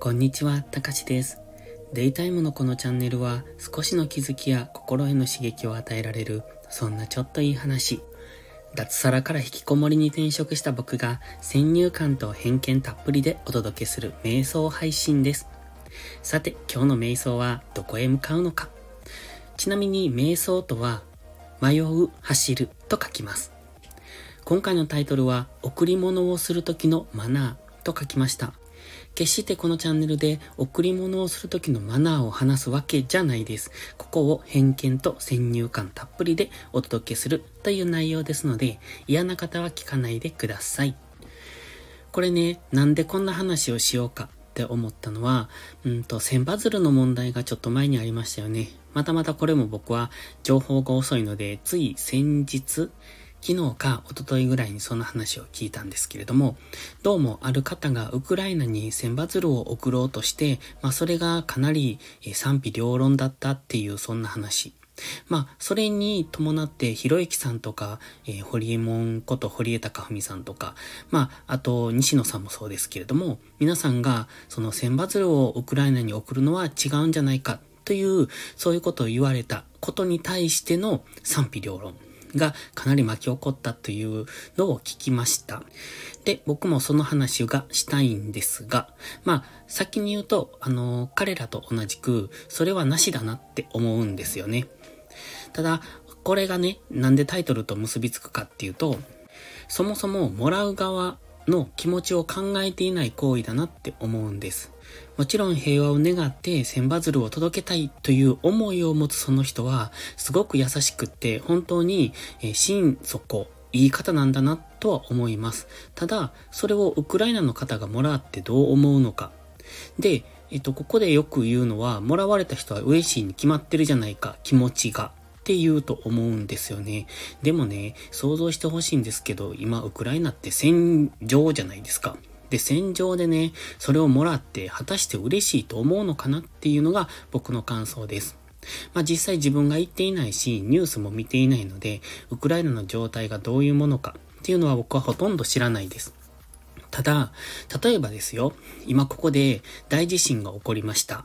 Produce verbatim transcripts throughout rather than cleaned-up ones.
こんにちは、たかしです。デイタイムのこのチャンネルは少しの気づきや心への刺激を与えられる、そんなちょっといい話。脱サラから引きこもりに転職した僕が先入観と偏見たっぷりでお届けする瞑想配信です。さて、今日の瞑想はどこへ向かうのか。ちなみに瞑想とは、迷う、走ると書きます。今回のタイトルは、贈り物をする時のマナーと書きました。決してこのチャンネルで贈り物をする時のマナーを話すわけじゃないです。ここを偏見と先入観たっぷりでお届けするという内容ですので、嫌な方は聞かないでください。これね、なんでこんな話をしようかって思ったのは、うんと、千羽鶴の問題がちょっと前にありましたよね。またまたこれも僕は情報が遅いので、つい先日、昨日か一昨日ぐらいにその話を聞いたんですけれども、どうもある方がウクライナに千羽鶴を送ろうとして、まあそれがかなり賛否両論だったっていうそんな話。まあそれに伴ってひろゆきさんとか、えー、ホリエモンこと堀江貴文さんとか、まああと西野さんもそうですけれども、皆さんがその千羽鶴をウクライナに送るのは違うんじゃないかという、そういうことを言われたことに対しての賛否両論がかなり巻き起こったというのを聞きました。で、僕もその話がしたいんですが、まあ先に言うと、あの彼らと同じくそれはなしだなって思うんですよね。ただこれがね、なんでタイトルと結びつくかっていうと、そもそももらう側の気持ちを考えていない行為だなって思うんです。もちろん平和を願って千羽鶴を届けたいという思いを持つその人はすごく優しくって本当に心底いい方なんだなとは思います。ただそれをウクライナの方がもらってどう思うのか。で、えっと、ここでよく言うのは、もらわれた人は嬉しいに決まってるじゃないか、気持ちが。って言うと思うんですよね。でもね、想像してほしいんですけど、今ウクライナって戦場じゃないですか。で、戦場でね、それをもらって果たして嬉しいと思うのかなっていうのが僕の感想です。まあ実際自分が行っていないし、ニュースも見ていないので、ウクライナの状態がどういうものかっていうのは僕はほとんど知らないです。ただ、例えばですよ、今ここで大地震が起こりました。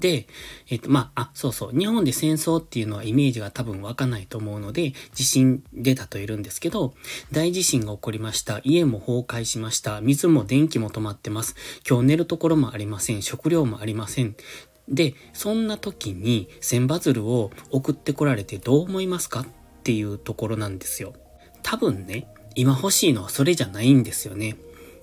で、えっと、まあ、あ、そうそう、日本で戦争っていうのはイメージが多分湧かないと思うので、地震で例えるんですけど、大地震が起こりました。家も崩壊しました。水も電気も止まってます。今日寝るところもありません。食料もありません。で、そんな時に千羽鶴を送ってこられてどう思いますかっていうところなんですよ。多分ね、今欲しいのはそれじゃないんですよね。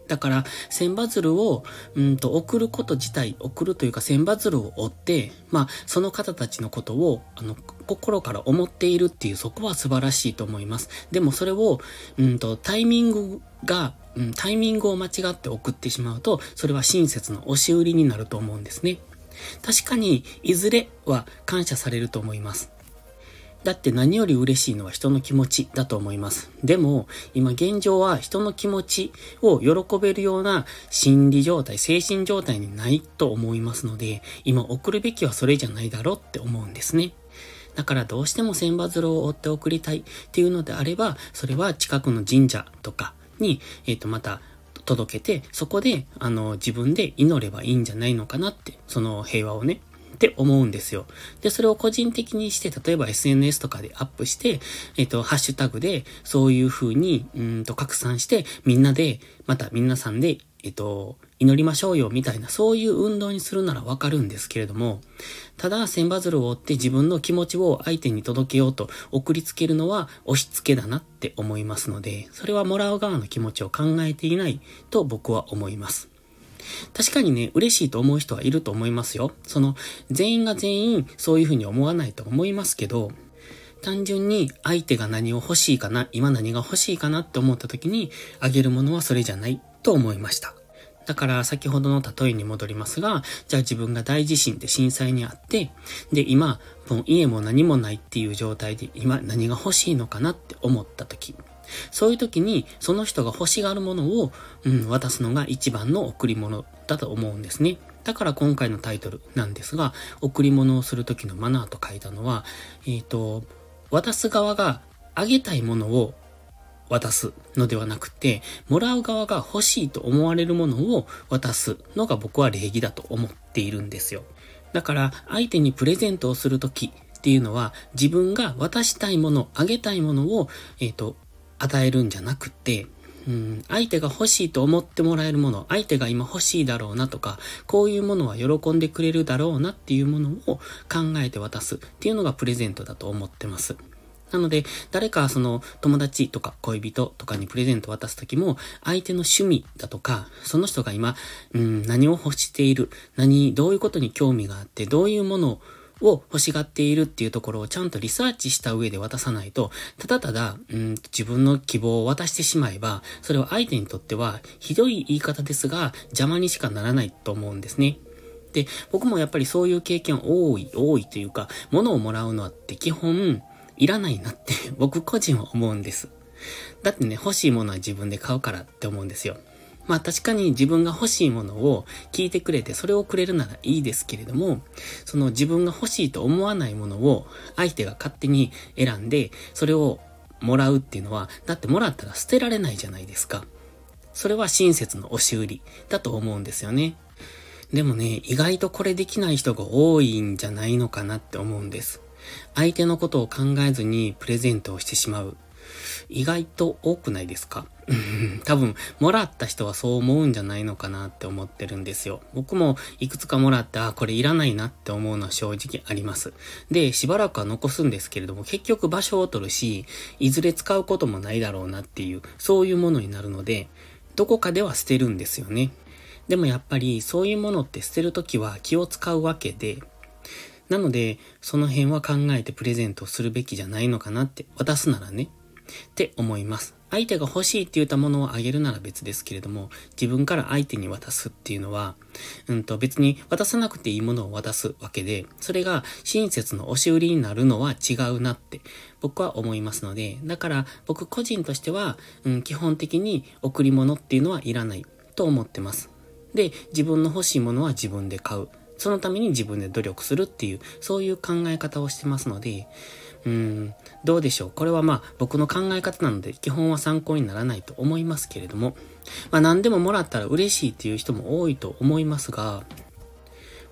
だから、千羽鶴を、うんと、送ること自体、送るというか千羽鶴を追って、まあ、その方たちのことを、あの、心から思っているっていう、そこは素晴らしいと思います。でもそれを、うんと、タイミングが、うん、タイミングを間違って送ってしまうと、それは親切の押し売りになると思うんですね。確かに、いずれは感謝されると思います。だって何より嬉しいのは人の気持ちだと思います。でも、今現状は人の気持ちを喜べるような心理状態、精神状態にないと思いますので、今送るべきはそれじゃないだろうって思うんですね。だからどうしても千羽鶴を追って送りたいっていうのであれば、それは近くの神社とかに、えっと、また、届けて、そこで、あの、自分で祈ればいいんじゃないのかなって、その平和をね。って思うんですよ。で、それを個人的にして、例えば エスエヌエス とかでアップして、えっと、ハッシュタグで、そういう風に、うんと、拡散して、みんなで、また皆さんで、えっと、祈りましょうよ、みたいな、そういう運動にするならわかるんですけれども、ただ、千羽鶴を追って自分の気持ちを相手に届けようと送りつけるのは押し付けだなって思いますので、それはもらう側の気持ちを考えていないと僕は思います。確かにね、嬉しいと思う人はいると思いますよ。その、全員が全員そういうふうに思わないと思いますけど、単純に相手が何を欲しいかな、今何が欲しいかなって思った時に、あげるものはそれじゃないと思いました。だから先ほどの例えに戻りますが、じゃあ自分が大地震で震災にあって、で、今、もう家も何もないっていう状態で、今何が欲しいのかなって思った時、そういう時にその人が欲しがるものを、うん、渡すのが一番の贈り物だと思うんですね。だから今回のタイトルなんですが、贈り物をする時のマナーと書いたのは、えっと、渡す側があげたいものを渡すのではなくて、もらう側が欲しいと思われるものを渡すのが僕は礼儀だと思っているんですよ。だから相手にプレゼントをするときっていうのは、自分が渡したいもの、あげたいものを、えっと、与えるんじゃなくて、うん、相手が欲しいと思ってもらえるもの、相手が今欲しいだろうなとか、こういうものは喜んでくれるだろうなっていうものを考えて渡すっていうのがプレゼントだと思ってます。なので、誰かその友達とか恋人とかにプレゼント渡すときも、相手の趣味だとか、その人が今、うん、何を欲している、何、どういうことに興味があって、どういうものを欲しがっているっていうところをちゃんとリサーチした上で渡さないと、ただただ、うん、自分の希望を渡してしまえば、それは相手にとってはひどい言い方ですが、邪魔にしかならないと思うんですね。で、僕もやっぱりそういう経験多い、多いというか、物をもらうのはって基本、いらないなって僕個人は思うんです。だってね、欲しいものは自分で買うからって思うんですよ。まあ確かに自分が欲しいものを聞いてくれてそれをくれるならいいですけれども、その自分が欲しいと思わないものを相手が勝手に選んでそれをもらうっていうのは、だってもらったら捨てられないじゃないですか。それは親切の押し売りだと思うんですよね。でもね、意外とこれできない人が多いんじゃないのかなって思うんです。相手のことを考えずにプレゼントをしてしまう。意外と多くないですか？多分、もらった人はそう思うんじゃないのかなって思ってるんですよ。僕もいくつかもらって、あ、これいらないなって思うのは正直あります。で、しばらくは残すんですけれども、結局場所を取るし、いずれ使うこともないだろうなっていう、そういうものになるので、どこかでは捨てるんですよね。でもやっぱり、そういうものって捨てるときは気を使うわけで、なので、その辺は考えてプレゼントをするべきじゃないのかなって、渡すならね、って思います。相手が欲しいって言ったものをあげるなら別ですけれども、自分から相手に渡すっていうのは、うんと別に渡さなくていいものを渡すわけで、それが親切の押し売りになるのは違うなって僕は思いますので、だから僕個人としては、うん、基本的に贈り物っていうのはいらないと思ってます。で、自分の欲しいものは自分で買う。そのために自分で努力するっていう、そういう考え方をしてますので、うーん、どうでしょう。これはまあ僕の考え方なので基本は参考にならないと思いますけれども、まあ何でももらったら嬉しいっていう人も多いと思いますが、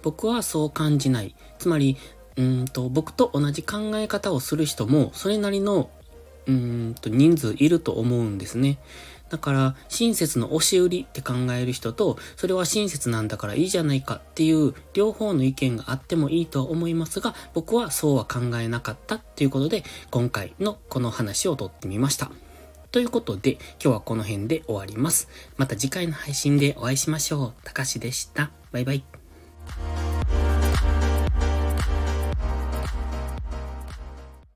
僕はそう感じない。つまり、うーんと僕と同じ考え方をする人もそれなりのうーんと人数いると思うんですね。だから親切の押し売りって考える人と、それは親切なんだからいいじゃないかっていう両方の意見があってもいいとは思いますが、僕はそうは考えなかったっていうことで、今回のこの話を取ってみました。ということで今日はこの辺で終わります。また次回の配信でお会いしましょう。たかしでした。バイバイ。